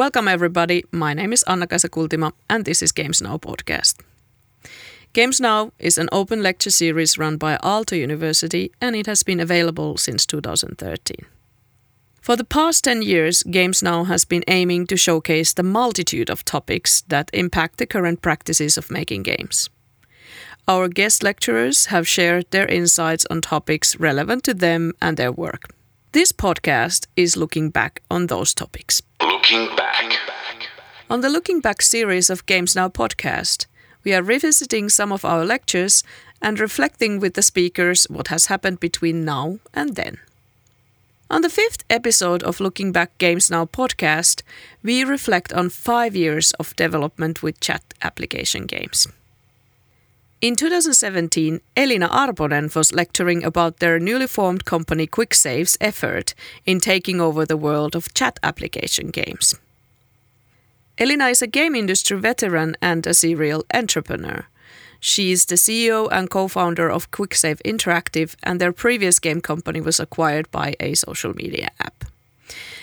Welcome everybody, my name is Annakaisa Kultima and this is Games Now podcast. Games Now is an open lecture series run by Aalto University and it has been available since 2013. For the past 10 years, Games Now has been aiming to showcase the multitude of topics that impact the current practices of making games. Our guest lecturers have shared their insights on topics relevant to them and their work. This podcast is looking back on those topics. Looking back. On the Looking Back series of Games Now podcast, we are revisiting some of our lectures and reflecting with the speakers what has happened between now and then. On the fifth episode of Looking Back Games Now podcast, we reflect on 5 years of development with chat application games. In 2017, Elina Arponen was lecturing about their newly formed company QuickSave's effort in taking over the world of chat application games. Elina is a game industry veteran and a serial entrepreneur. She is the CEO and co-founder of QuickSave Interactive, and their previous game company was acquired by a social media app.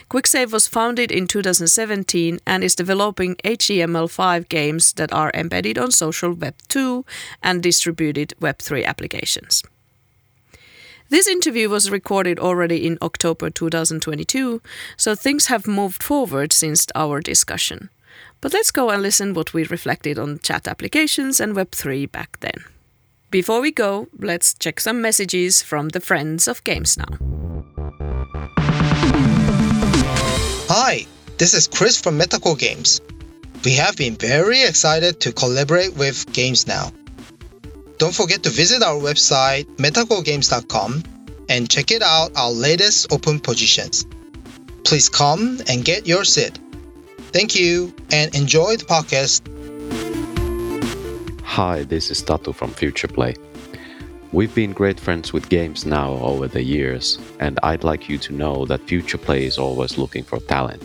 QuickSave was founded in 2017 and is developing HTML5 games that are embedded on social Web2 and distributed Web3 applications. This interview was recorded already in October 2022, so things have moved forward since our discussion. But let's go and listen what we reflected on chat applications and Web3 back then. Before we go, let's check some messages from the friends of Games Now. Hi, this is Chris from Metacore Games. We have been very excited to collaborate with Games Now. Don't forget to visit our website metacoregames.com and check it out our latest open positions. Please come and get your seat. Thank you and enjoy the podcast. Hi, this is Tatu from Future Play. We've been great friends with Games Now over the years, and I'd like you to know that Future Play is always looking for talent.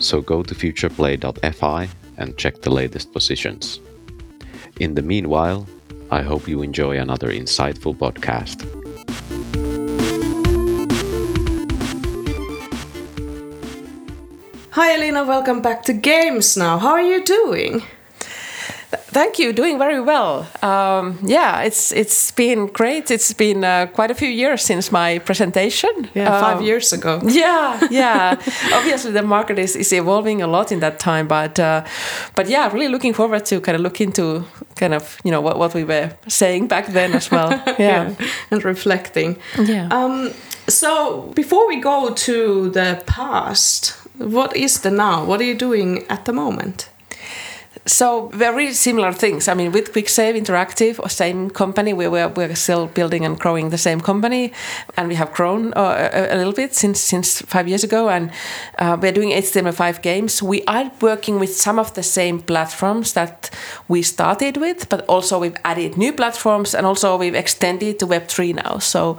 So go to futureplay.fi and check the latest positions. In the meanwhile, I hope you enjoy another insightful podcast. Hi Elina, welcome back to Games Now. How are you doing? Thank you. Doing very well. It's been great. It's been quite a few years since my presentation. Yeah, 5 years ago. Yeah. Obviously, the market is evolving a lot in that time, but really looking forward to kind of look into what we were saying back then as well. Yeah. And reflecting. Yeah. So before we go to the past, what is the now? What are you doing at the moment? So very similar things. I mean, with QuickSave Interactive, or same company, we're still building and growing the same company, and we have grown a little bit since 5 years ago. And we're doing HTML5 games. We are working with some of the same platforms that we started with, but also we've added new platforms, and also we've extended to Web3 now. So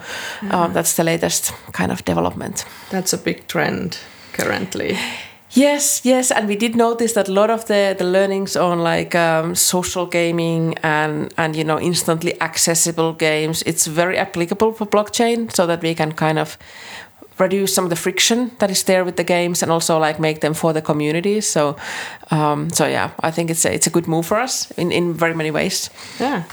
that's the latest kind of development. That's a big trend currently. Yes, and we did notice that a lot of the learnings on social gaming and instantly accessible games, it's very applicable for blockchain, so that we can kind of reduce some of the friction that is there with the games and also make them for the community. So I think it's a good move for us in very many ways. Yeah.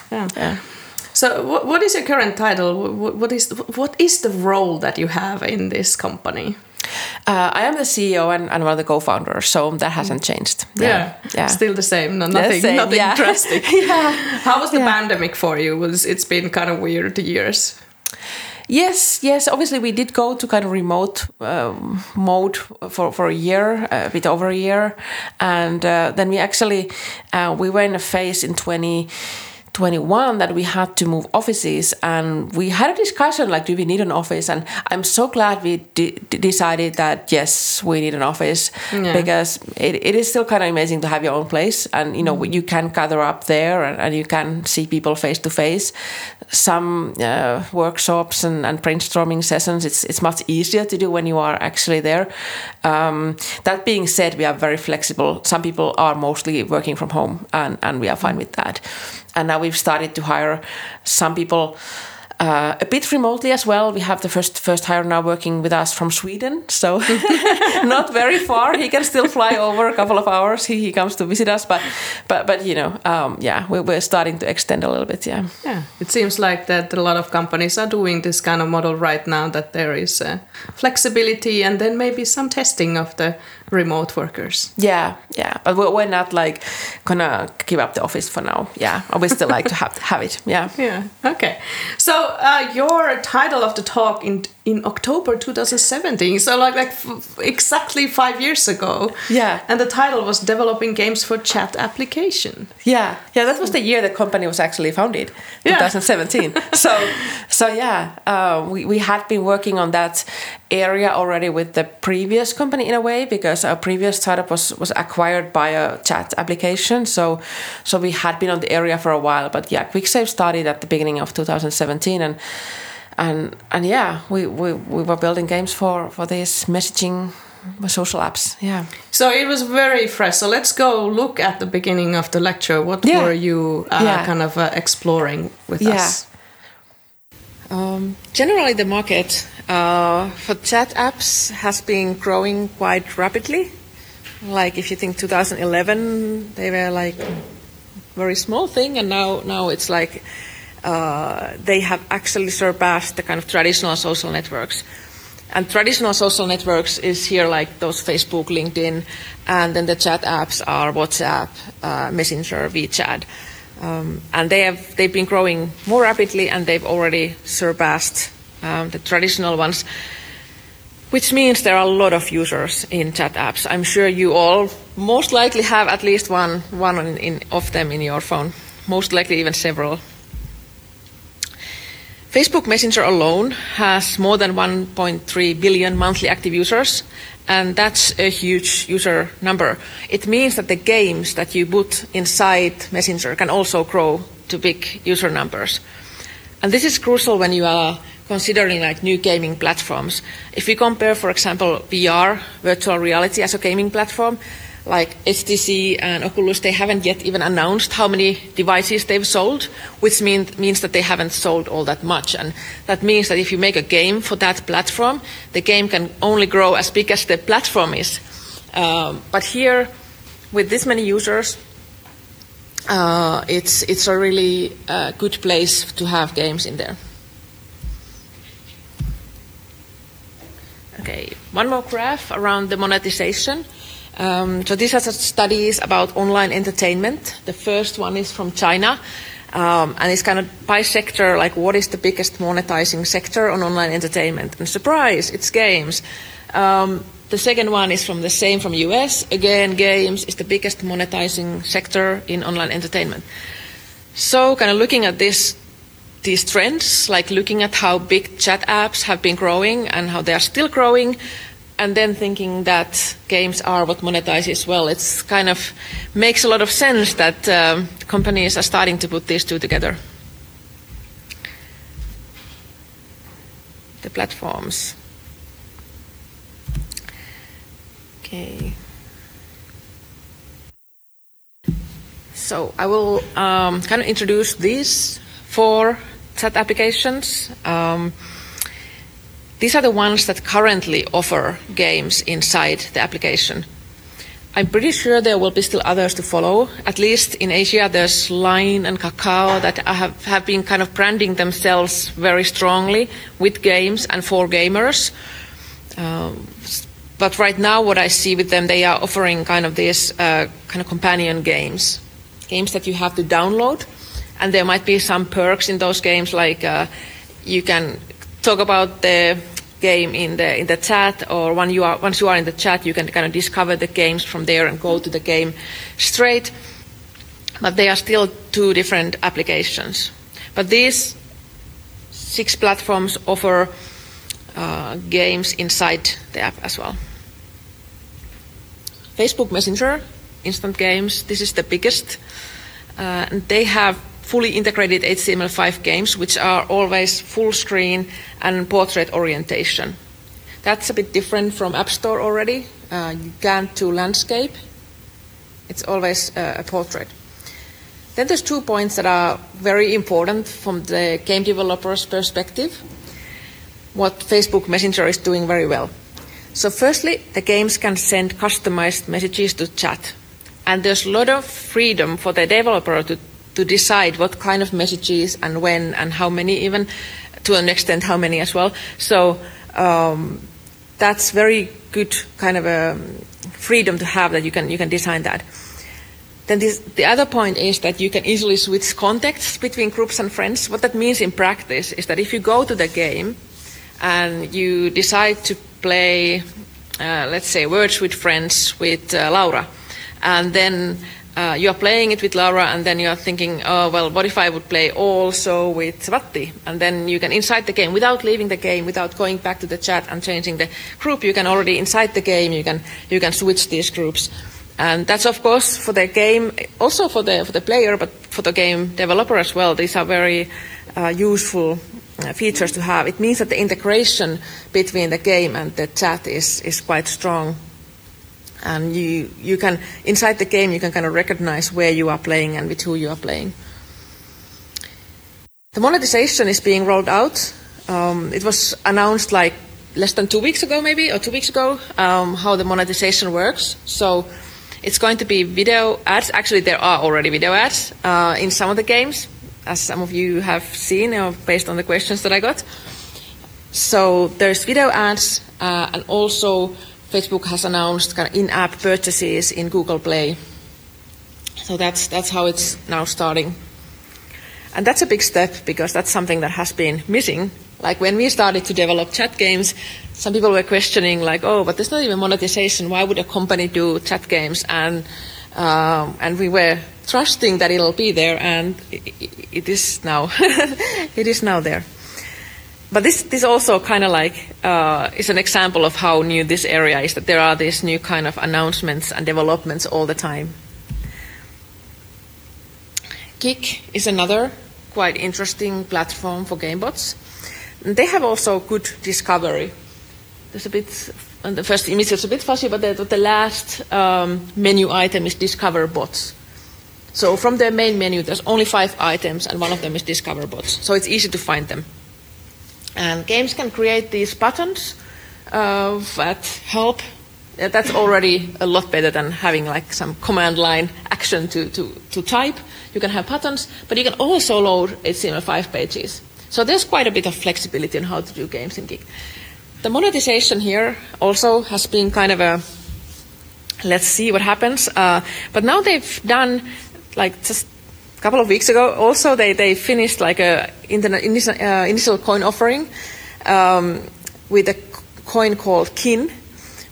So what is your current title? What is the role that you have in this company? I am the CEO and one of the co-founders, so that hasn't changed. Yeah. Still the same. Nothing drastic. How was the pandemic for you? It's been kind of weird years. Yes. Obviously, we did go to kind of remote mode for a year, a bit over a year, and then we actually we were in a phase in 2021 that we had to move offices, and we had a discussion do we need an office, and I'm so glad we decided that yes, we need an office, because it is still kind of amazing to have your own place, and you can gather up there and you can see people face to face. Some workshops and brainstorming sessions, it's much easier to do when you are actually there. That being said, we are very flexible. Some people are mostly working from home, and we are fine with that. And now we've started to hire some people a bit remotely as well. We have the first hire now working with us from Sweden, so not very far. He can still fly over a couple of hours. He comes to visit us, but you know, yeah, we're starting to extend a little bit. Yeah, yeah. It seems like that a lot of companies are doing this kind of model right now, that there is flexibility and then maybe some testing of the remote workers. Yeah, yeah. But we're not like gonna give up the office for now. Yeah, we still like to have it. Yeah, yeah. Okay. So your title of the talk in October 2017, so exactly 5 years ago. Yeah. And the title was Developing Games for Chat Application. Yeah, yeah. That was the year the company was actually founded, 2017. So yeah, we had been working on that area already with the previous company in a way, because our previous startup was acquired by a chat application. So we had been on the area for a while. But yeah, QuickSave started at the beginning of 2017, and yeah, we were building games for these messaging social apps. Yeah. So it was very fresh. So let's go look at the beginning of the lecture. What were you kind of exploring with us? Generally, the market for chat apps has been growing quite rapidly. Like if you think 2011, they were like very small thing, and now it's like they have actually surpassed the kind of traditional social networks. And traditional social networks is here like those Facebook, LinkedIn, and then the chat apps are WhatsApp, Messenger, WeChat. And they've been growing more rapidly, and they've already surpassed the traditional ones, which means there are a lot of users in chat apps. I'm sure you all most likely have at least one of them in your phone, most likely even several. Facebook Messenger alone has more than 1.3 billion monthly active users, and that's a huge user number. It means that the games that you put inside Messenger can also grow to big user numbers. And this is crucial when you are considering like new gaming platforms. If we compare, for example, VR, virtual reality, as a gaming platform, like HTC and Oculus, they haven't yet even announced how many devices they've sold, which means that they haven't sold all that much. And that means that if you make a game for that platform, the game can only grow as big as the platform is. But here, with this many users, it's a really good place to have games in there. Okay, one more graph around the monetization. So these are studies about online entertainment. The first one is from China, and it's kind of by sector, like what is the biggest monetizing sector on online entertainment? And surprise, it's games. The second one is from US. Again, games is the biggest monetizing sector in online entertainment. So kind of looking at these trends, like looking at how big chat apps have been growing and how they are still growing, and then thinking that games are what monetizes well, it's kind of makes a lot of sense that companies are starting to put these two together. The platforms. Okay. So I will kind of introduce these four chat applications. These are the ones that currently offer games inside the application. I'm pretty sure there will be still others to follow. At least in Asia, there's Line and Kakao that have been kind of branding themselves very strongly with games and for gamers. But right now, what I see with them, they are offering kind of these kind of companion games that you have to download. And there might be some perks in those games, like you can talk about the game in the chat, or once you are in the chat, you can kind of discover the games from there and go to the game straight. But they are still two different applications. But these six platforms offer games inside the app as well. Facebook Messenger, instant games, this is the biggest. And they have fully integrated HTML5 games, which are always full screen and portrait orientation. That's a bit different from App Store already. You can't do landscape. It's always a portrait. Then there's 2 points that are very important from the game developer's perspective, what Facebook Messenger is doing very well. So firstly, the games can send customized messages to chat. And there's a lot of freedom for the developer to decide what kind of messages and when and how many even, to an extent how many as well. So that's very good kind of a freedom to have, that you can design that. Then the other point is that you can easily switch contexts between groups and friends. What that means in practice is that if you go to the game and you decide to play, let's say, Words with Friends with Laura, and then you're playing it with Laura, and then you're thinking, oh, well, what if I would play also with Vatti? And then you can, inside the game, without leaving the game, without going back to the chat and changing the group, you can already, inside the game, you can switch these groups. And that's, of course, for the game, also for the player, but for the game developer as well, these are very useful features to have. It means that the integration between the game and the chat is quite strong. And you can, inside the game, you can kind of recognize where you are playing and with who you are playing. The monetization is being rolled out. It was announced like less than 2 weeks ago, maybe, or 2 weeks ago, how the monetization works. So it's going to be video ads. Actually, there are already video ads in some of the games, as some of you have seen, based on the questions that I got. So there's video ads, and also Facebook has announced kind of in-app purchases in Google Play. So that's how it's now starting. And that's a big step, because that's something that has been missing. Like when we started to develop chat games, some people were questioning like, oh, but there's not even monetization. Why would a company do chat games? And we were trusting that it'll be there, and it is now. It is now there. But this also kind of like is an example of how new this area is, that there are these new kind of announcements and developments all the time. Kik is another quite interesting platform for game bots. And they have also good discovery. There's a bit, on the first image it's a bit fuzzy, but the last menu item is Discover Bots. So from their main menu, there's only 5 items, and one of them is Discover Bots. So it's easy to find them. And games can create these buttons that help. That's already a lot better than having like some command line action to type. You can have buttons, but you can also load HTML5 pages. So there's quite a bit of flexibility in how to do games in Kik. The monetization here also has been kind of a, let's see what happens. But now they've done, like just a couple of weeks ago, also they finished like a initial coin offering with a coin called Kin,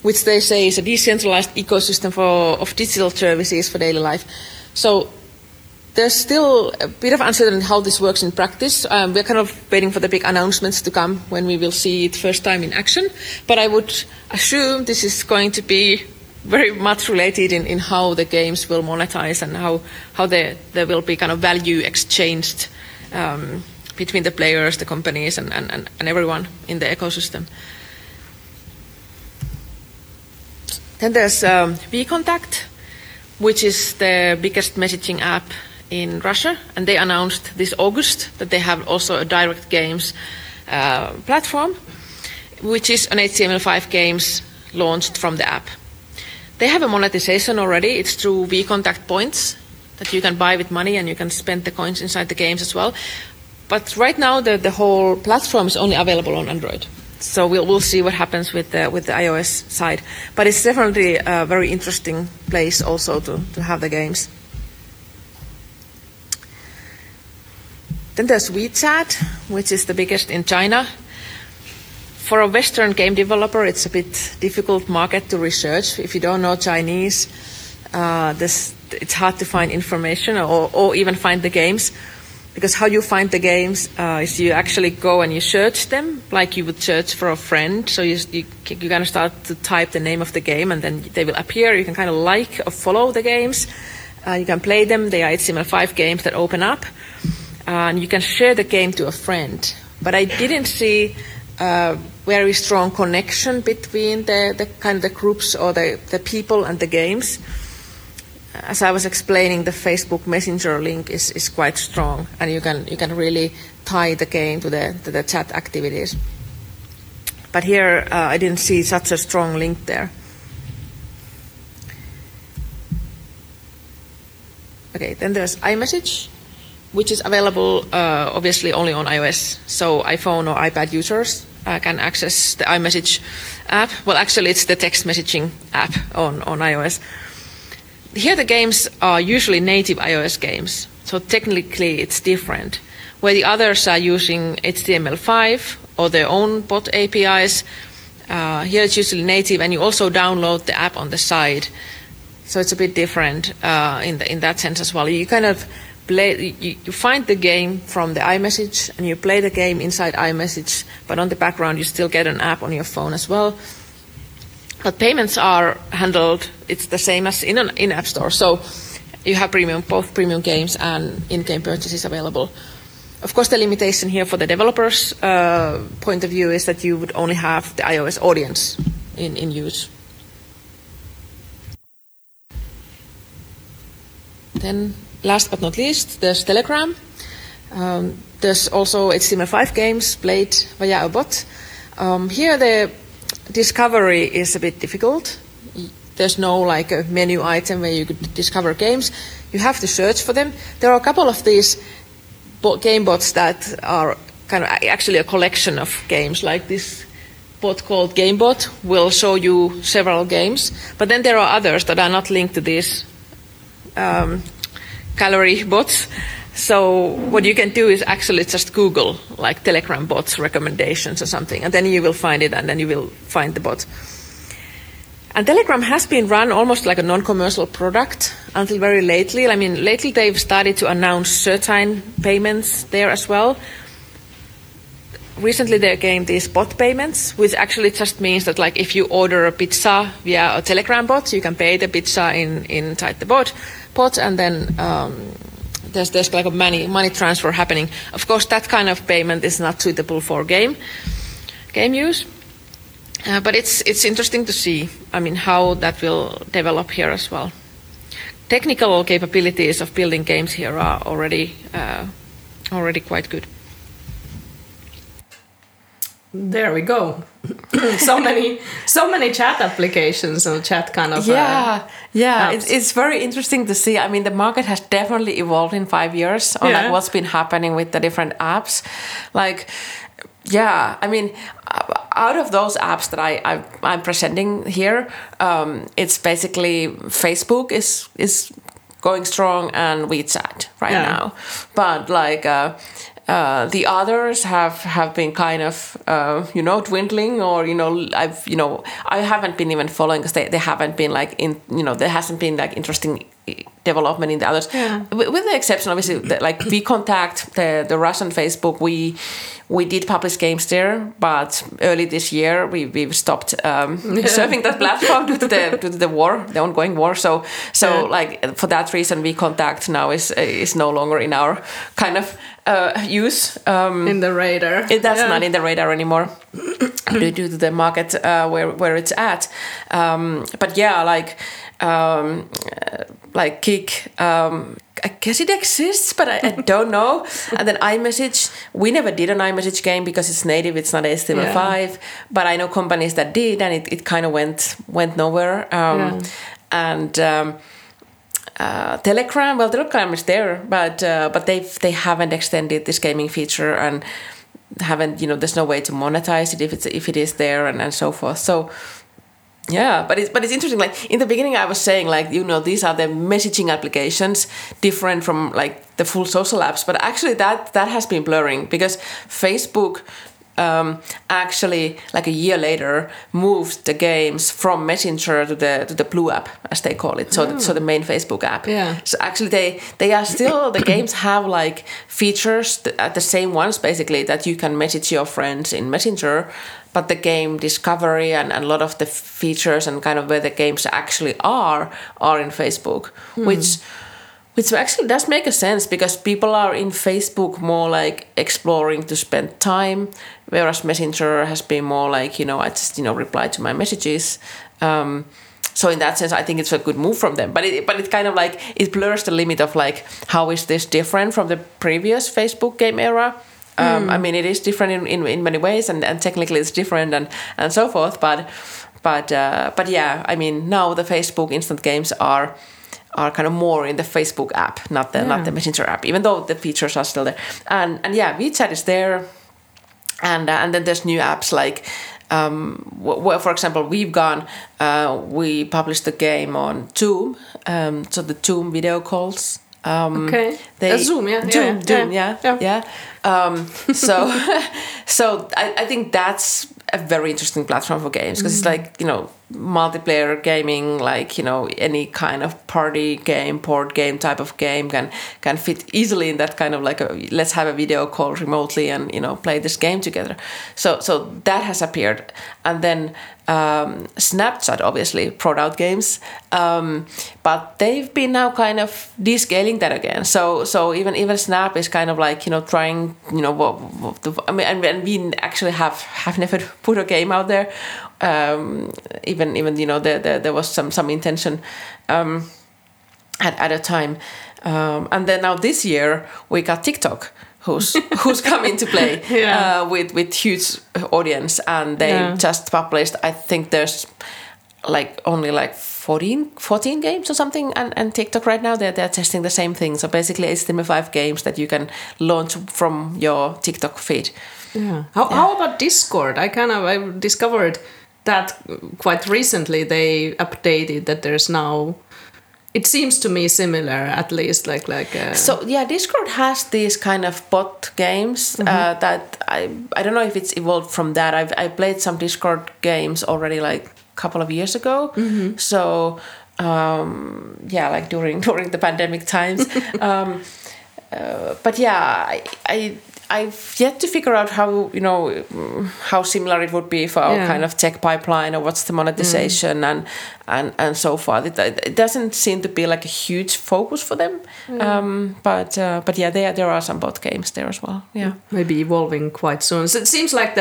which they say is a decentralized ecosystem of digital services for daily life. So there's still a bit of uncertainty how this works in practice. We're kind of waiting for the big announcements to come when we will see it first time in action. But I would assume this is going to be very much related in how the games will monetize and how there will be kind of value exchanged between the players, the companies, and everyone in the ecosystem. Then there's VKontakte, which is the biggest messaging app in Russia, and they announced this August that they have also a direct games platform, which is an HTML5 games launched from the app. They have a monetization already. It's through VKontakte points that you can buy with money, and you can spend the coins inside the games as well. But right now the whole platform is only available on Android. So we'll see what happens with the iOS side. But it's definitely a very interesting place also to have the games. Then there's WeChat, which is the biggest in China. For a Western game developer, it's a bit difficult market to research. if you don't know Chinese, it's hard to find information or even find the games, because how you find the games is you actually go and you search them like you would search for a friend. So you're going to start to type the name of the game, and then they will appear. You can kind of like or follow the games. You can play them. They are HTML5 games that open up. And you can share the game to a friend. But I didn't see very strong connection between the kind of the groups or the people and the games. as I was explaining, the Facebook Messenger link is quite strong, and you can really tie the game to the chat activities. But here I didn't see such a strong link there. Okay, then there's iMessage, which is available obviously only on iOS, so iPhone or iPad users can access the iMessage app. Well, actually it's the text messaging app on iOS. Here the games are usually native iOS games, so technically it's different. Where the others are using HTML5 or their own bot APIs, here it's usually native, and you also download the app on the side. So it's a bit different in that sense as well. You kind of play, you find the game from the iMessage, and you play the game inside iMessage, but on the background you still get an app on your phone as well. But payments are handled, it's the same as in an in-app store, so you have both premium games and in-game purchases available. Of course, the limitation here for the developers' point of view is that you would only have the iOS audience in use. Then, last but not least, there's Telegram. There's also HTML5 games played via a bot. Here the discovery is a bit difficult. There's no like a menu item where you could discover games. You have to search for them. There are a couple of these game bots that are kind of actually a collection of games. Like this bot called GameBot will show you several games. But then there are others that are not linked to these calorie bots. So what you can do is actually just Google like Telegram bots recommendations or something, and then you will find it, and then you will find the bot. And Telegram has been run almost like a non-commercial product until very lately. I mean, lately they've started to announce certain payments there as well. Recently they came these bot payments, which actually just means that like if you order a pizza via a Telegram bot, you can pay the pizza inside the bot, and then there's like a money transfer happening. Of course, that kind of payment is not suitable for game use, but it's interesting to see, I mean, how that will develop here as well. Technical capabilities of building games here are already quite good. There we go. so many chat applications and chat kind of yeah. It's very interesting to see. I mean, the market has definitely evolved in 5 years on like what's been happening with the different apps. Like, yeah, I mean, out of those apps that I'm presenting here, it's basically Facebook is going strong, and WeChat right now, but like. The others have been kind of dwindling, or I haven't been even following because they haven't been like there hasn't been like interesting development in the others with the exception obviously like VKontakte, the Russian Facebook. We did publish games there, but early this year we've stopped serving that platform due to the war, the ongoing war. So like for that reason, VKontakte now is no longer in our kind of use in the radar. That's not in the radar anymore due to the market where it's at. But yeah, like Kik. I guess it exists, but I don't know. And then iMessage, we never did an iMessage game because it's native, it's not HTML5, but I know companies that did, and it kind of went nowhere. And Telegram, well, Telegram is there, but they haven't extended this gaming feature and haven't, there's no way to monetize it if it is there and so forth. So. Yeah, but it's interesting. Like in the beginning, I was saying these are the messaging applications, different from like the full social apps. But actually, that has been blurring because Facebook actually like a year later moved the games from Messenger to the Blue app, as they call it. So the main Facebook app. Yeah. So actually, they are still the games have like features at the same ones basically that you can message your friends in Messenger. But the game discovery and a lot of the features and kind of where the games actually are in Facebook, which actually does make a sense because people are in Facebook more like exploring to spend time, whereas Messenger has been more like I just reply to my messages. So in that sense, I think it's a good move from them. But it kind of like, it blurs the limit of like, how is this different from the previous Facebook game era? I mean, it is different in many ways, and technically it's different and so forth. But yeah, I mean, now the Facebook instant games are kind of more in the Facebook app, not the Messenger app, even though the features are still there. And yeah, WeChat is there, and then there's new apps like, for example, we published the game on Zoom, so the Zoom video calls. Okay. Zoom, yeah. Zoom. So I think that's a very interesting platform for games, because it's like, you know, multiplayer gaming, like, you know, any kind of party game, board game type of game can fit easily in that kind of like let's have a video call remotely and, you know, play this game together. So that has appeared. And then Snapchat obviously brought out games, but they've been now kind of descaling that again. So even Snap is kind of like, you know, trying, you know, and we actually have never put a game out there. Even you know, there was some intention at a time, and then now this year we got TikTok, who's come into play with huge audience, and they just published, I think there's like only like 14 games or something, and TikTok right now they're testing the same thing. So basically HTML5 games that you can launch from your TikTok feed. Yeah. How about Discord? I discovered that quite recently. They updated that there's now, it seems to me similar, at least like so yeah, Discord has these kind of bot games that I don't know if it's evolved from that. I played some Discord games already like a couple of years ago. Mm-hmm. So yeah, like during the pandemic times. But yeah, I've yet to figure out how, you know, how similar it would be for our kind of tech pipeline, or what's the monetization and so forth. It doesn't seem to be like a huge focus for them. Yeah. But yeah, there are some bot games there as well. Yeah, maybe evolving quite soon. So it seems like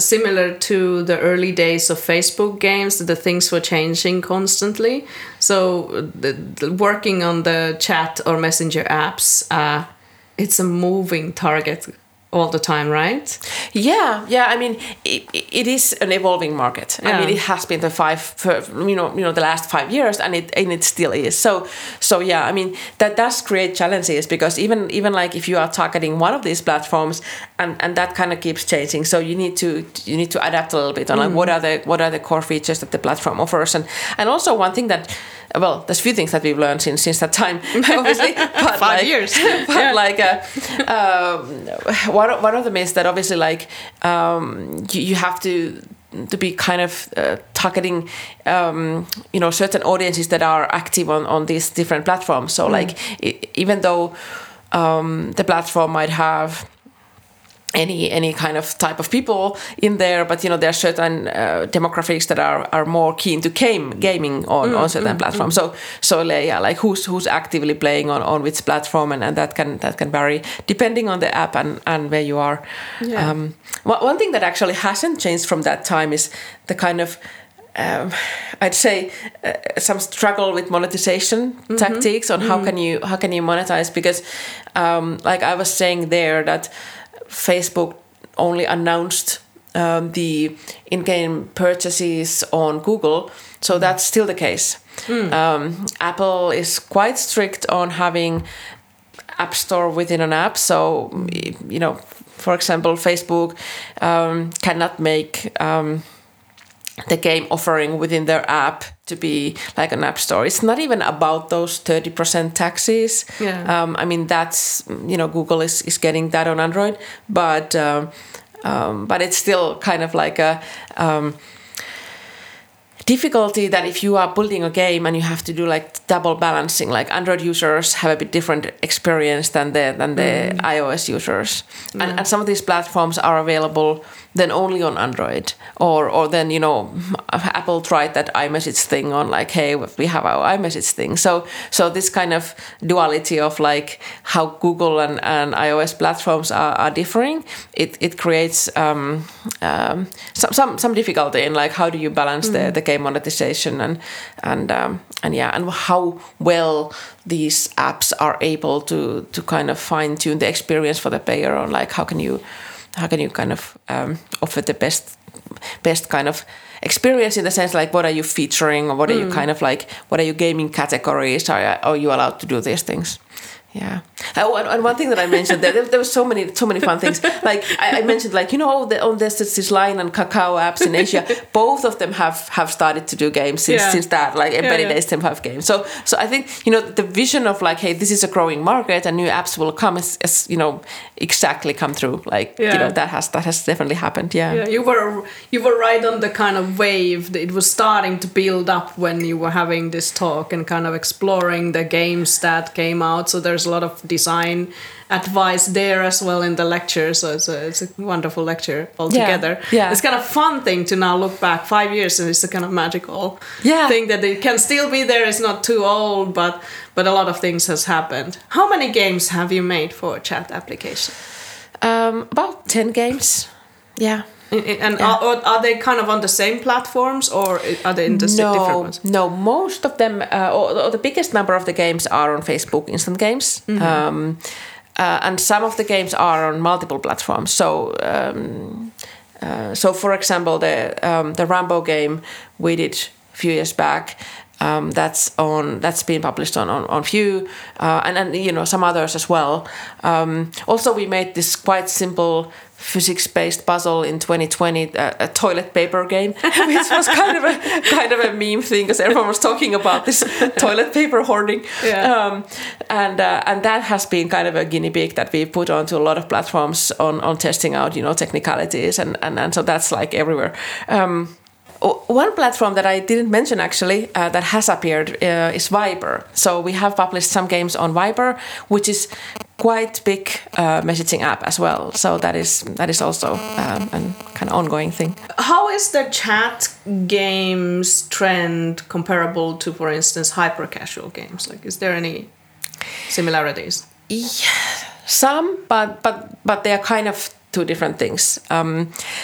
similar to the early days of Facebook games, the things were changing constantly. So the working on the chat or messenger apps. It's a moving target all the time, right? Yeah. I mean, it is an evolving market. Yeah. I mean, it has been the last 5 years, and it still is. So yeah. I mean, that does create challenges, because even like if you are targeting one of these platforms, and that kind of keeps changing. So you need to adapt a little bit on like what are the core features that the platform offers, and also one thing that. Well, there's a few things that we've learned since that time, obviously. But 5 years. One of them is that obviously, like, you have to be kind of targeting, you know, certain audiences that are active on these different platforms. So, like, even though the platform might have any kind of type of people in there, but you know there are certain demographics that are more keen to gaming on certain platforms. So yeah, like who's actively playing on which platform, and that can vary depending on the app and where you are. Yeah. One thing that actually hasn't changed from that time is the kind of I'd say some struggle with monetization tactics on how can you monetize, because like I was saying there that. Facebook only announced the in-game purchases on Google, so that's still the case. Apple is quite strict on having App Store within an app, so you know, for example, Facebook cannot make the game offering within their app to be like an app store. It's not even about those 30% taxes. Yeah. I mean, that's, you know, Google is getting that on Android, but it's still kind of like a difficulty that if you are building a game and you have to do like double balancing, like Android users have a bit different experience than the iOS users, and some of these platforms are available then only on Android, or then, you know, Apple tried that iMessage thing on like, hey, we have our iMessage thing. So this kind of duality of like how Google and iOS platforms are differing, it creates some difficulty in like how do you balance the game monetization and how well these apps are able to kind of fine tune the experience for the player on like how can you kind of offer the best kind of experience in the sense like what are you featuring or what are you kind of like what are your gaming categories, are you allowed to do these things? Yeah. Oh, and one thing that I mentioned, there were so many fun things. Like I mentioned, like, you know, there's this Line and Kakao apps in Asia. Both of them have started to do games since that. Like embedded HTML5 games. So I think, you know, the vision of like, hey, this is a growing market and new apps will come as you know, exactly come through. Like you know, that has definitely happened. Yeah. Yeah. You were right on the kind of wave that it was starting to build up when you were having this talk and kind of exploring the games that came out. So there's a lot of design advice there as well in the lecture, so it's a wonderful lecture altogether. It's kind of fun thing to now look back 5 years, and it's a kind of magical thing that it can still be there. It's not too old, but a lot of things has happened. How many games have you made for a chat application? About 10 games. Yeah. And are they kind of on the same platforms, or are they in the different ones? No, most of them, or the biggest number of the games are on Facebook Instant Games. Mm-hmm. And some of the games are on multiple platforms. So, so for example, the Rambo game we did a few years back, that's been published on Vue, and you know, some others as well. Also, we made this quite simple physics-based puzzle in 2020, a toilet paper game, which was kind of a meme thing because everyone was talking about this toilet paper hoarding. Yeah. And that has been kind of a guinea pig that we put onto a lot of platforms on testing out, you know, technicalities, and so that's like everywhere. One platform that I didn't mention actually that has appeared is Viber. So we have published some games on Viber, which is quite big messaging app as well. So that is also a kind of ongoing thing. How is the chat games trend comparable to, for instance, hyper-casual games? Like, is there any similarities? Yeah, some, but they are kind of two different things.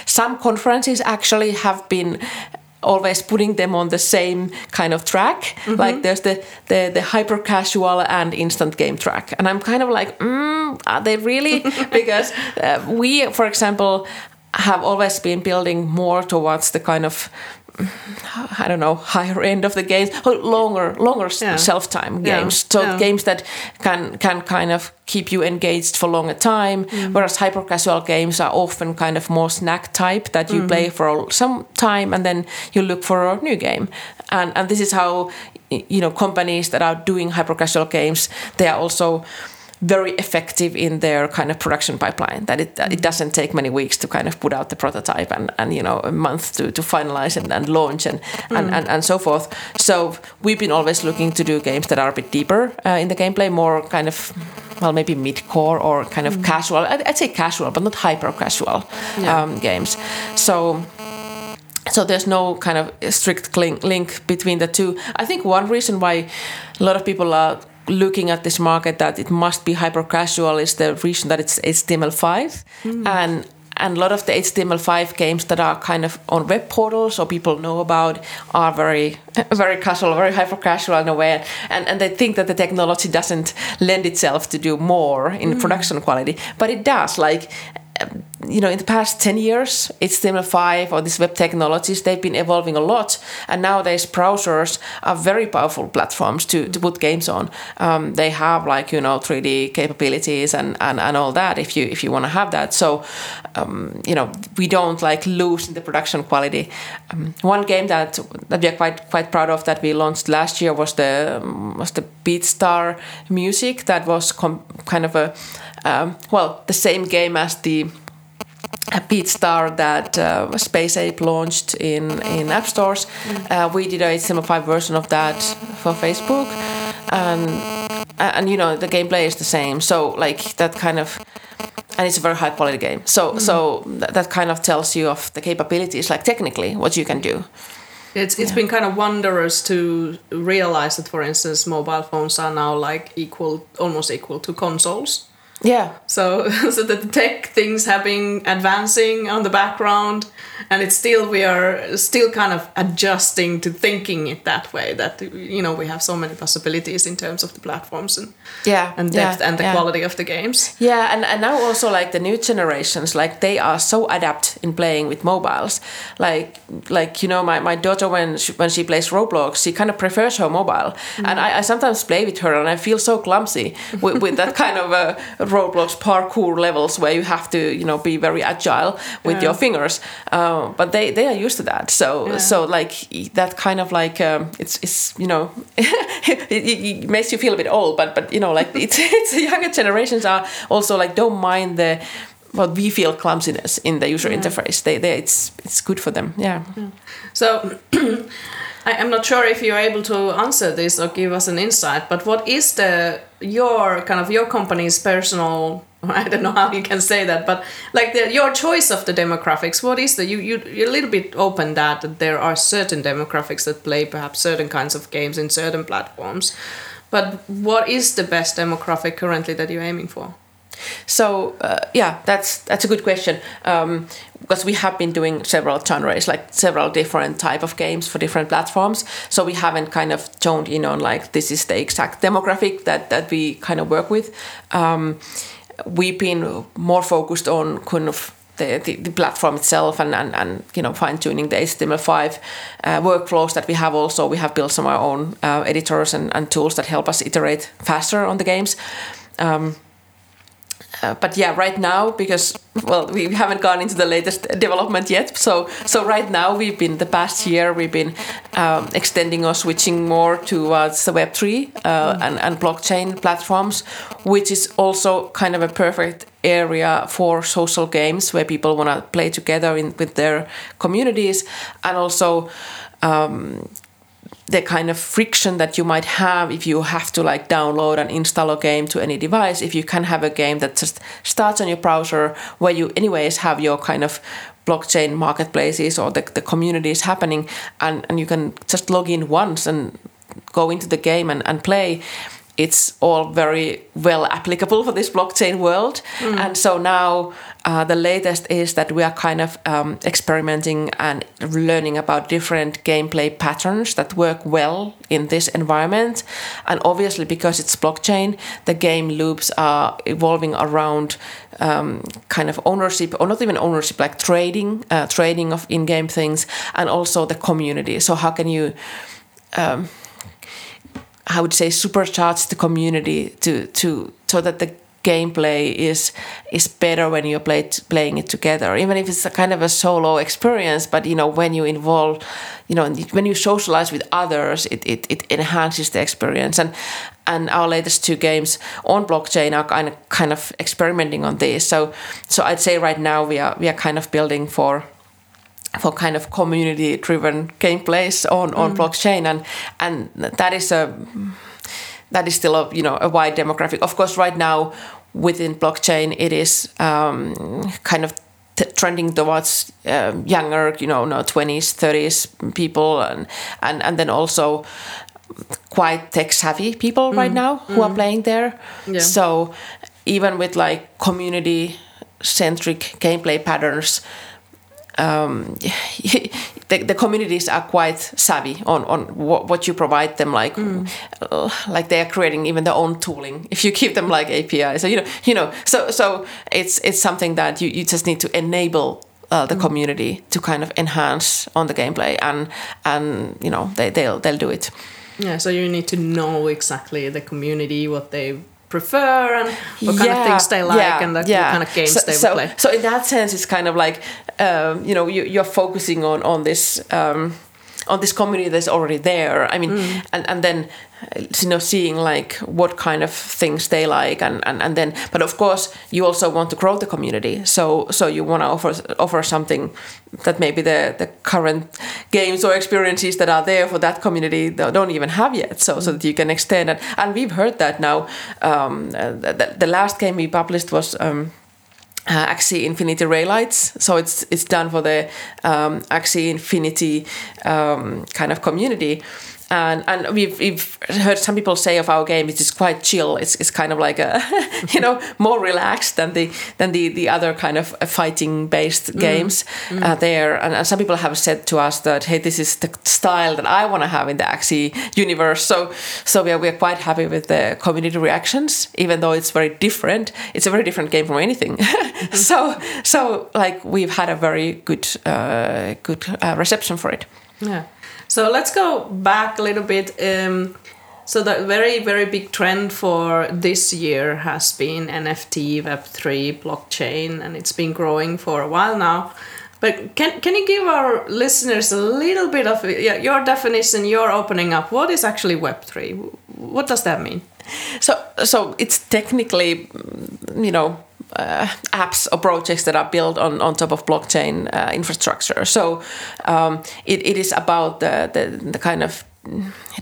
Some conferences actually have been always putting them on the same kind of track. Mm-hmm. Like there's the hyper casual and instant game track, and I'm kind of like, are they really? Because we, for example, have always been building more towards the kind of, I don't know, higher end of the games, longer shelf time games. Yeah. So games that can kind of keep you engaged for longer time, whereas hyper casual games are often kind of more snack type that you play for some time and then you look for a new game. And this is how, you know, companies that are doing hyper casual games, they are also very effective in their kind of production pipeline, that it doesn't take many weeks to kind of put out the prototype and you know, a month to finalize and launch and so forth. So we've been always looking to do games that are a bit deeper in the gameplay, more kind of, well, maybe mid-core or kind of casual. I'd say casual, but not hyper-casual games. So there's no kind of strict link between the two. I think one reason why a lot of people are looking at this market that it must be hyper casual is the reason that it's HTML5 and a lot of the HTML5 games that are kind of on web portals or people know about are very, very casual, very hyper casual in a way, and they think that the technology doesn't lend itself to do more in production quality, but it does. Like, you know, in the past 10 years, HTML5 or these web technologies, they've been evolving a lot. And nowadays, browsers are very powerful platforms to put games on. They have, like, you know, 3D capabilities and all that if you want to have that. So, you know, we don't, like, lose in the production quality. One game that we are quite proud of that we launched last year was the Beatstar music that was kind of a... the same game as the Beatstar that Spaceape launched in app stores. We did a HTML5 version of that for Facebook, and you know, the gameplay is the same. So like that kind of, and it's a very high quality game. So that kind of tells you of the capabilities, like technically what you can do. It's been kind of wondrous to realize that, for instance, mobile phones are now like almost equal to consoles. Yeah. So that the tech things have been advancing on the background, and it's still, we are still kind of adjusting to thinking it that way, that, you know, we have so many possibilities in terms of the platforms and depth and the quality of the games. Yeah, and now also like the new generations, like they are so adept in playing with mobiles. Like you know, my daughter, when she plays Roblox, she kind of prefers her mobile. Mm-hmm. And I sometimes play with her and I feel so clumsy with that kind of Roblox parkour levels where you have to, you know, be very agile with your fingers, but they are used to that. So like that kind of like it's you know it makes you feel a bit old, but you know, like it's younger generations are also like don't mind the what we feel clumsiness in the user interface. They it's good for them. Yeah. So. I'm not sure if you're able to answer this or give us an insight, but what is your kind of your company's personal, I don't know how you can say that, but like your choice of the demographics, what is you're a little bit open that there are certain demographics that play perhaps certain kinds of games in certain platforms, but what is the best demographic currently that you're aiming for? So that's a good question, because we have been doing several genres, like several different type of games for different platforms. So we haven't kind of zoned in on like this is the exact demographic that we kind of work with. We've been more focused on kind of the platform itself and you know, fine-tuning the HTML5 workflows that we have. Also, we have built some of our own editors and tools that help us iterate faster on the games. But yeah, right now, because, well, we haven't gone into the latest development yet. So right now the past year we've been extending or switching more towards the Web3 and blockchain platforms, which is also kind of a perfect area for social games where people want to play together with their communities, and also the kind of friction that you might have if you have to like download and install a game to any device. If you can have a game that just starts on your browser, where you anyways have your kind of blockchain marketplaces or the communities happening, and you can just log in once and go into the game and play. It's all very well applicable for this blockchain world. Mm. And so now the latest is that we are kind of experimenting and learning about different gameplay patterns that work well in this environment. And obviously, because it's blockchain, the game loops are evolving around kind of ownership, or not even ownership, like trading of in-game things, and also the community. So how can you... I would say supercharge the community to so that the gameplay is better when you're playing it together, even if it's a kind of a solo experience. But you know, when you involve, you know, when you socialize with others, it enhances the experience. And our latest two games on blockchain are kind of experimenting on this. So I'd say right now we are kind of building for kind of community-driven gameplays on blockchain, and that is still a, you know, a wide demographic. Of course, right now within blockchain, it is kind of trending towards younger, you know, 20s, 30s people, and then also quite tech-savvy people right now who are playing there. Yeah. So even with like community-centric gameplay patterns, the communities are quite savvy on what you provide them, like they are creating even their own tooling if you give them like API. So you know so it's something that you just need to enable the community to kind of enhance on the gameplay, and you know they'll do it. Yeah, so you need to know exactly the community, what they prefer and what kind of things they like, and the kind of games they would play. So in that sense, it's kind of like you know, you're focusing on this community that's already there. I mean, and then, you know, seeing like what kind of things they like, and then, but of course you also want to grow the community. So you want to offer something that maybe the current games or experiences that are there for that community don't even have yet. So that you can extend it. And we've heard that now. The last game we published was Axie Infinity Raylights, so it's done for the Axie Infinity kind of community, And we've heard some people say of our game, it is quite chill. It's kind of like a, more relaxed than the other kind of fighting-based games there. And some people have said to us that, hey, this is the style that I want to have in the Axie universe. So we are quite happy with the community reactions, even though it's very different. It's a very different game from anything. So like we've had a very good reception for it. Yeah. So let's go back a little bit. So the very, very big trend for this year has been NFT, Web3, blockchain, and it's been growing for a while now. But can you give our listeners a little bit of your definition, your opening up? What is actually Web3? What does that mean? So it's technically, apps or projects that are built on top of blockchain infrastructure. So it is about the kind of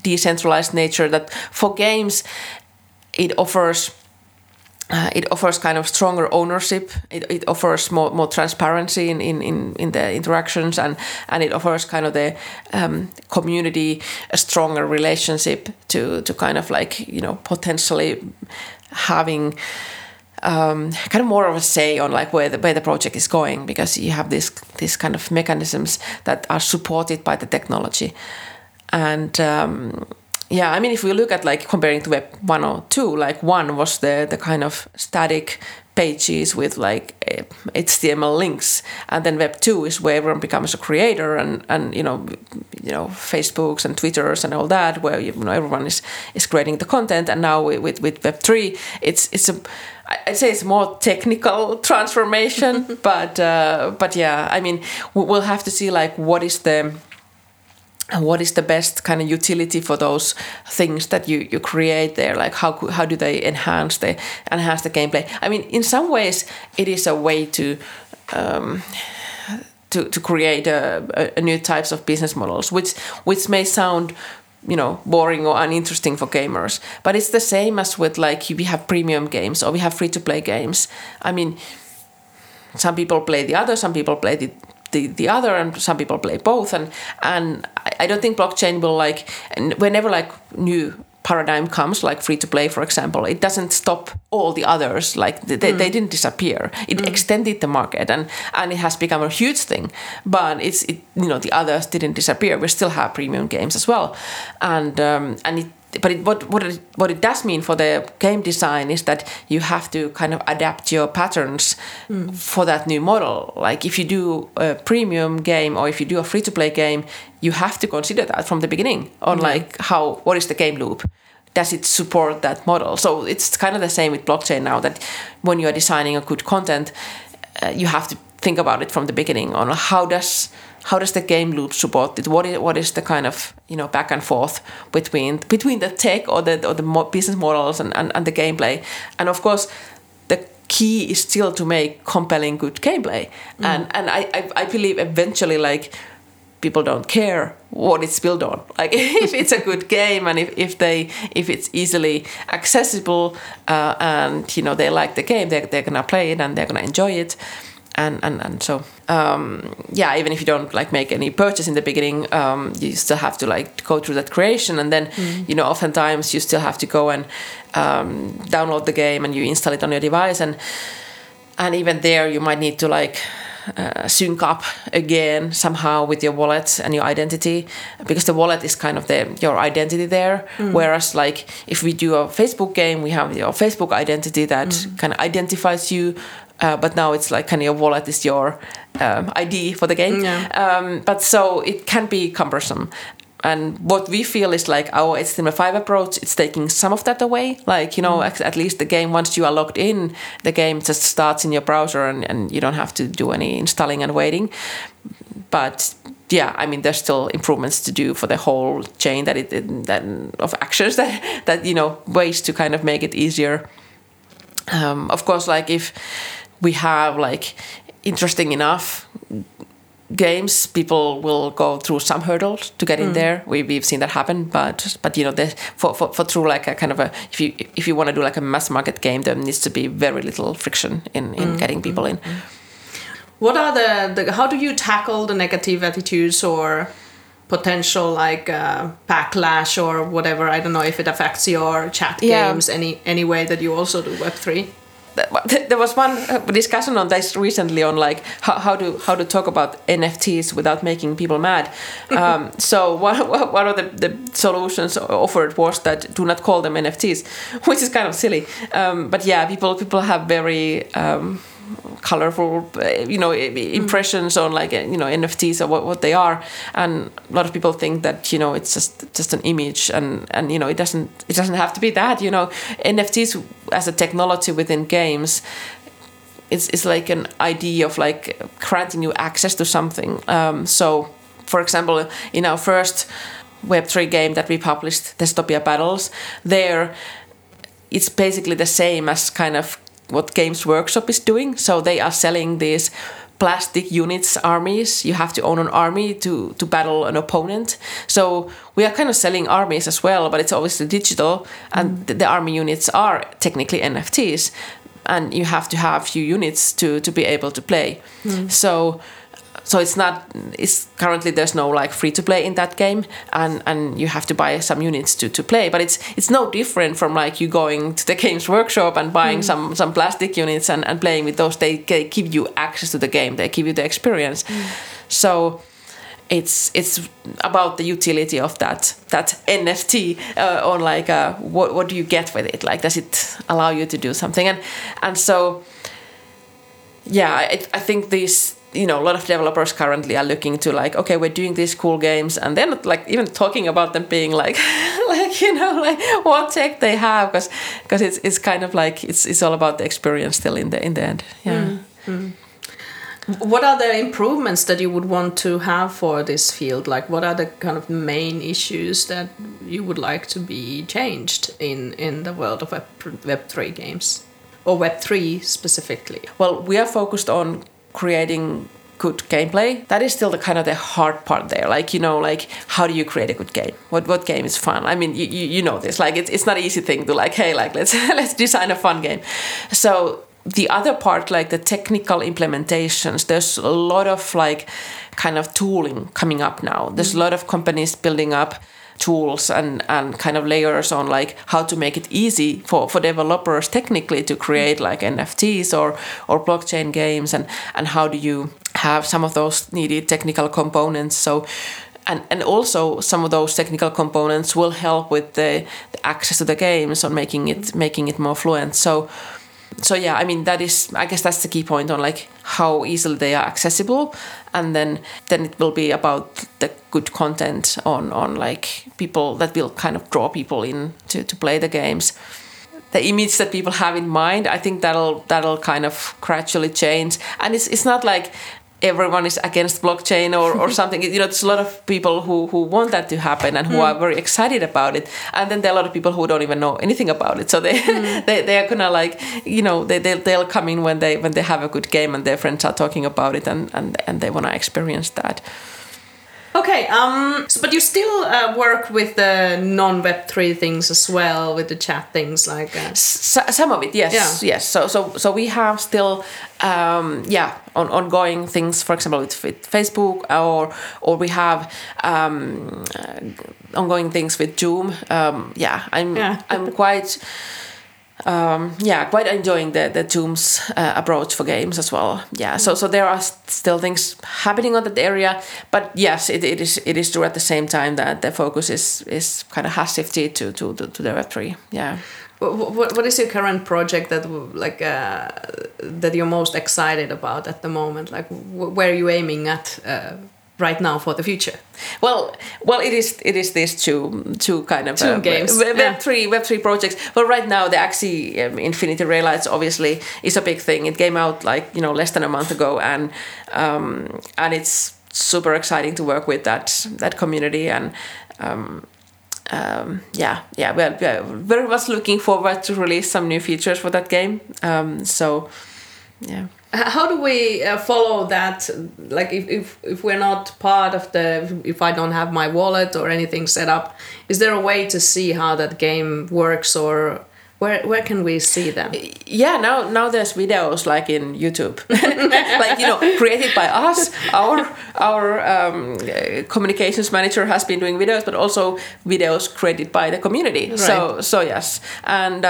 decentralized nature that for games it offers. It offers kind of stronger ownership. It offers more transparency in the interactions, and it offers kind of the community a stronger relationship to kind of like potentially having kind of more of a say on like where the project is going, because you have this kind of mechanisms that are supported by the technology. And if we look at like comparing to Web 102, like one was the kind of static pages with like HTML links, and then Web 2 is where everyone becomes a creator, and Facebooks and Twitters and all that, where everyone is creating the content. And now with Web 3, it's a, I'd say it's more technical transformation, but we'll have to see like what is the best kind of utility for those things that you create there? Like how do they enhance the gameplay? I mean, in some ways, it is a way to create a new types of business models, which may sound boring or uninteresting for gamers, but it's the same as with like we have premium games or we have free to play games. I mean, some people play the other, some people play the other, and some people play both, and I don't think blockchain will like whenever like new paradigm comes, like free to play for example, it doesn't stop all the others, like they didn't disappear. It extended the market and it has become a huge thing, but it's the others didn't disappear. We still have premium games as well, but what it does mean for the game design is that you have to kind of adapt your patterns for that new model. Like if you do a premium game or if you do a free-to-play game, you have to consider that from the beginning on like what is the game loop? Does it support that model? So it's kind of the same with blockchain now, that when you are designing a good content, you have to think about it from the beginning on how does the game loop support it? What is the kind of back and forth between the tech or the business models and the gameplay? And of course, the key is still to make compelling good gameplay. And I believe eventually like people don't care what it's built on. Like if it's a good game and if it's easily accessible and they like the game, they're gonna play it and they're gonna enjoy it. And so even if you don't like make any purchase in the beginning, you still have to like go through that creation, and then oftentimes you still have to go and download the game and you install it on your device, and even there you might need to like sync up again somehow with your wallet and your identity, because the wallet is kind of your identity there. Whereas like if we do a Facebook game, we have your Facebook identity that kind of identifies you. But now it's like kind of your wallet is your ID for the game. Yeah. But so it can be cumbersome. And what we feel is like our HTML5 approach, it's taking some of that away. Like, at least the game, once you are logged in, the game just starts in your browser and you don't have to do any installing and waiting. But there's still improvements to do for the whole chain of actions that ways to kind of make it easier. Of course, like if we have like interesting enough games, people will go through some hurdles to get in there. We've seen that happen, but for through like a kind of a if you want to do like a mass market game, there needs to be very little friction in getting people in. What are how do you tackle the negative attitudes or potential like backlash or whatever. I don't know if it affects your chat games any way that you also do Web3. There was one discussion on this recently on like how to talk about NFTs without making people mad. So one of the solutions offered was that do not call them NFTs, which is kind of silly. But yeah, people have very colorful, impressions on like NFTs or what they are, and a lot of people think that it's just an image, and it doesn't have to be that. NFTs as a technology within games, it's like an idea of like granting you access to something. So, for example, in our first Web3 game that we published, Dystopia Battles, there it's basically the same as kind of what Games Workshop is doing. So they are selling these plastic units, armies. You have to own an army to battle an opponent. So we are kind of selling armies as well, but it's obviously digital, and the army units are technically NFTs, and you have to have few units to be able to play. So it's currently there's no like free to play in that game, and you have to buy some units to play, but it's no different from like you going to the Games Workshop and buying some plastic units and playing with those. They give you access to the game, they give you the experience. So it's about the utility of that NFT on like what do you get with it, like does it allow you to do something, and so I think these a lot of developers currently are looking to like, okay, we're doing these cool games, and they're not like even talking about them being like, like what tech they have, because it's kind of like it's all about the experience still in the end. Yeah. Mm-hmm. What are the improvements that you would want to have for this field? Like, what are the kind of main issues that you would like to be changed in the world of Web3 games, or Web3 specifically? Well, we are focused on creating good gameplay. That is still the kind of the hard part there. Like, how do you create a good game? What game is fun? I mean, you know this. Like, it's not an easy thing to like, hey, like let's design a fun game. So the other part, like the technical implementations, there's a lot of like kind of tooling coming up now. There's a lot of companies building up tools and kind of layers on like how to make it easy for developers technically to create like NFTs or blockchain games, and how do you have some of those needed technical components. So and also some of those technical components will help with the access to the games on making it more fluent. So yeah, I mean, that is, I guess that's the key point on like how easily they are accessible, and then it will be about the good content on like people that will kind of draw people in to play the games. The image that people have in mind, I think that'll kind of gradually change, and it's not like everyone is against blockchain or something. There's a lot of people who want that to happen and who are very excited about it. And then there are a lot of people who don't even know anything about it. So they are gonna like, they'll come in when they have a good game and their friends are talking about it and they wanna experience that. Okay, so, but you still work with the non-Web3 things as well, with the chat things like that. Some of it, yes. Yeah. Yes. So we have still, ongoing things, for example, with Facebook, or we have ongoing things with Zoom. I'm quite... quite enjoying the Toom's approach for games as well. Yeah, so there are still things happening on that area, but yes, it is true at the same time that the focus is kind of has shifted to the Web3. Yeah. What is your current project that like that you're most excited about at the moment? Like, where are you aiming at? Right now for the future? Well, it is these two kind of games. Web3 projects. Well, right now the Axie Infinity Raylights obviously is a big thing. It came out like less than a month ago, and it's super exciting to work with that community, and we're very much looking forward to release some new features for that game. Yeah. How do we follow that? Like, if we're not part of if I don't have my wallet or anything set up, is there a way to see how that game works, or Where can we see them? Yeah, now there's videos like in YouTube, like created by us. Our communications manager has been doing videos, but also videos created by the community. Right. So yes, and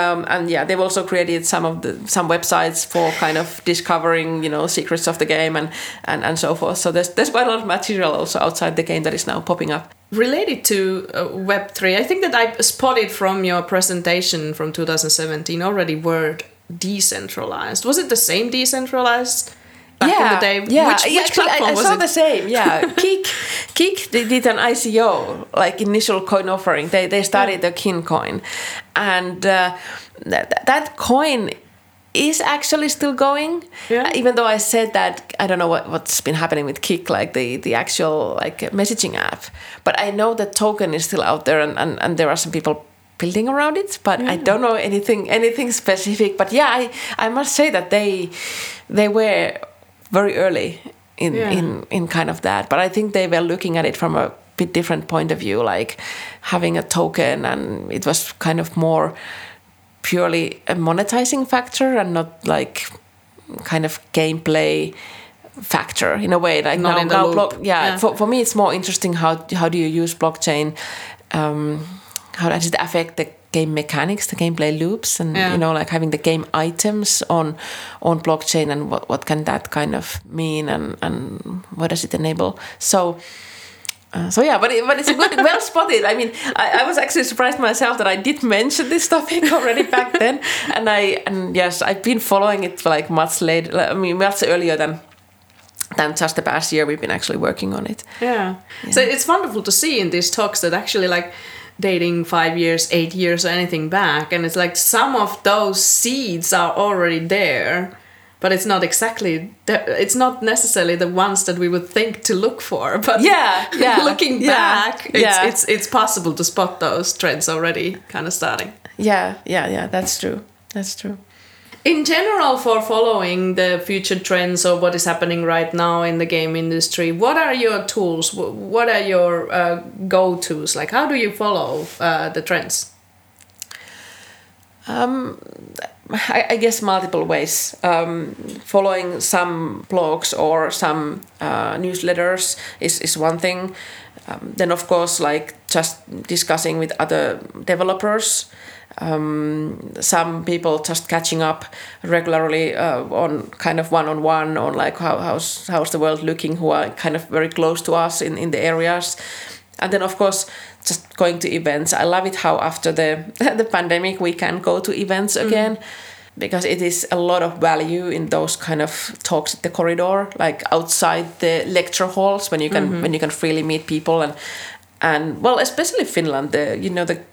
yeah, they've also created some websites for kind of discovering secrets of the game and so forth. So there's quite a lot of material also outside the game that is now popping up. Related to Web3, I think that I spotted from your presentation from 2017 already word decentralized. Was it the same decentralized back in the day? Yeah, which platform was it? I saw the same, yeah. Kik did an ICO, like initial coin offering. They started the Kin coin. And that coin is actually still going, even though I said that I don't know what's been happening with Kik, like the actual like messaging app. But I know the token is still out there, and there are some people building around it. But I don't know anything specific. But yeah, I must say that they were very early in kind of that. But I think they were looking at it from a bit different point of view, like having a token, and it was kind of more purely a monetizing factor and not like kind of gameplay factor in a way. Like for me, it's more interesting how do you use blockchain? How does it affect the game mechanics, the gameplay loops, and like having the game items on blockchain, and what can that kind of mean, and what does it enable? So yeah, but it's good, well spotted. I mean, I was actually surprised myself that I did mention this topic already back then, and I've been following it for like much later. I mean, much earlier than just the past year we've been actually working on it. Yeah. So it's wonderful to see in these talks that actually like dating 5 years, 8 years, or anything back, and it's like some of those seeds are already there. But it's not exactly. It's not necessarily the ones that we would think to look for. But looking back, it's possible to spot those trends already, kind of starting. Yeah. That's true. In general, for following the future trends or what is happening right now in the game industry, what are your tools? What are your go-tos? Like, how do you follow the trends? I guess multiple ways. Following some blogs or some newsletters is one thing. Then of course, like just discussing with other developers. Some people just catching up regularly on kind of one-on-one on like how's the world looking, who are kind of very close to us in the areas. And then, of course, just going to events. I love it how after the pandemic we can go to events again, because it is a lot of value in those kind of talks at the corridor, like outside the lecture halls, when you can freely meet people and well, especially Finland, the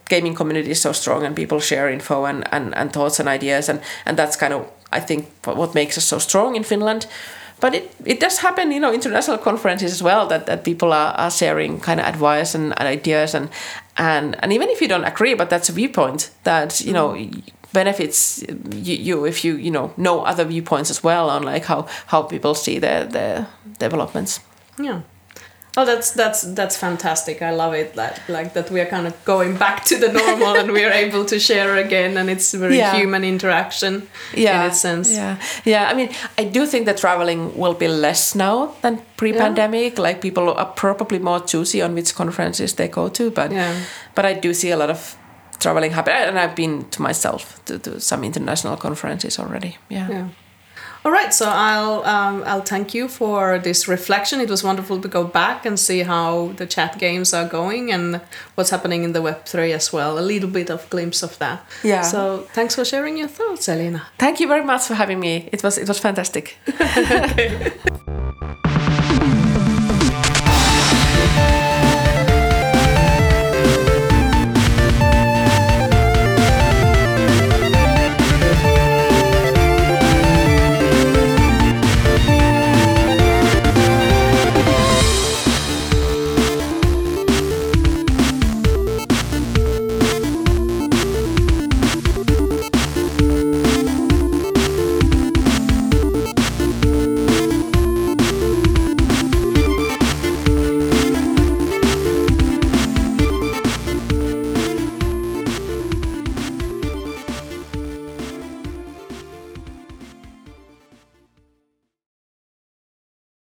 gaming community is so strong, and people share info and thoughts and ideas, and that's kind of, I think, what makes us so strong in Finland. But it does happen, international conferences as well, that people are sharing kind of advice and ideas, and even if you don't agree, but that's a viewpoint that, benefits you if you, know other viewpoints as well on like how people see their developments. Yeah. Oh, that's fantastic. I love it that we are kind of going back to the normal and we are able to share again, and it's very human interaction in its sense. Yeah. I mean, I do think that traveling will be less now than pre-pandemic. Like people are probably more choosy on which conferences they go to, but I do see a lot of traveling happen, and I've been to myself to some international conferences already. Yeah. All right, so I'll thank you for this reflection. It was wonderful to go back and see how the chat games are going and what's happening in the Web3 as well. A little bit of glimpse of that. Yeah. So thanks for sharing your thoughts, Elina. Thank you very much for having me. It was fantastic. Okay.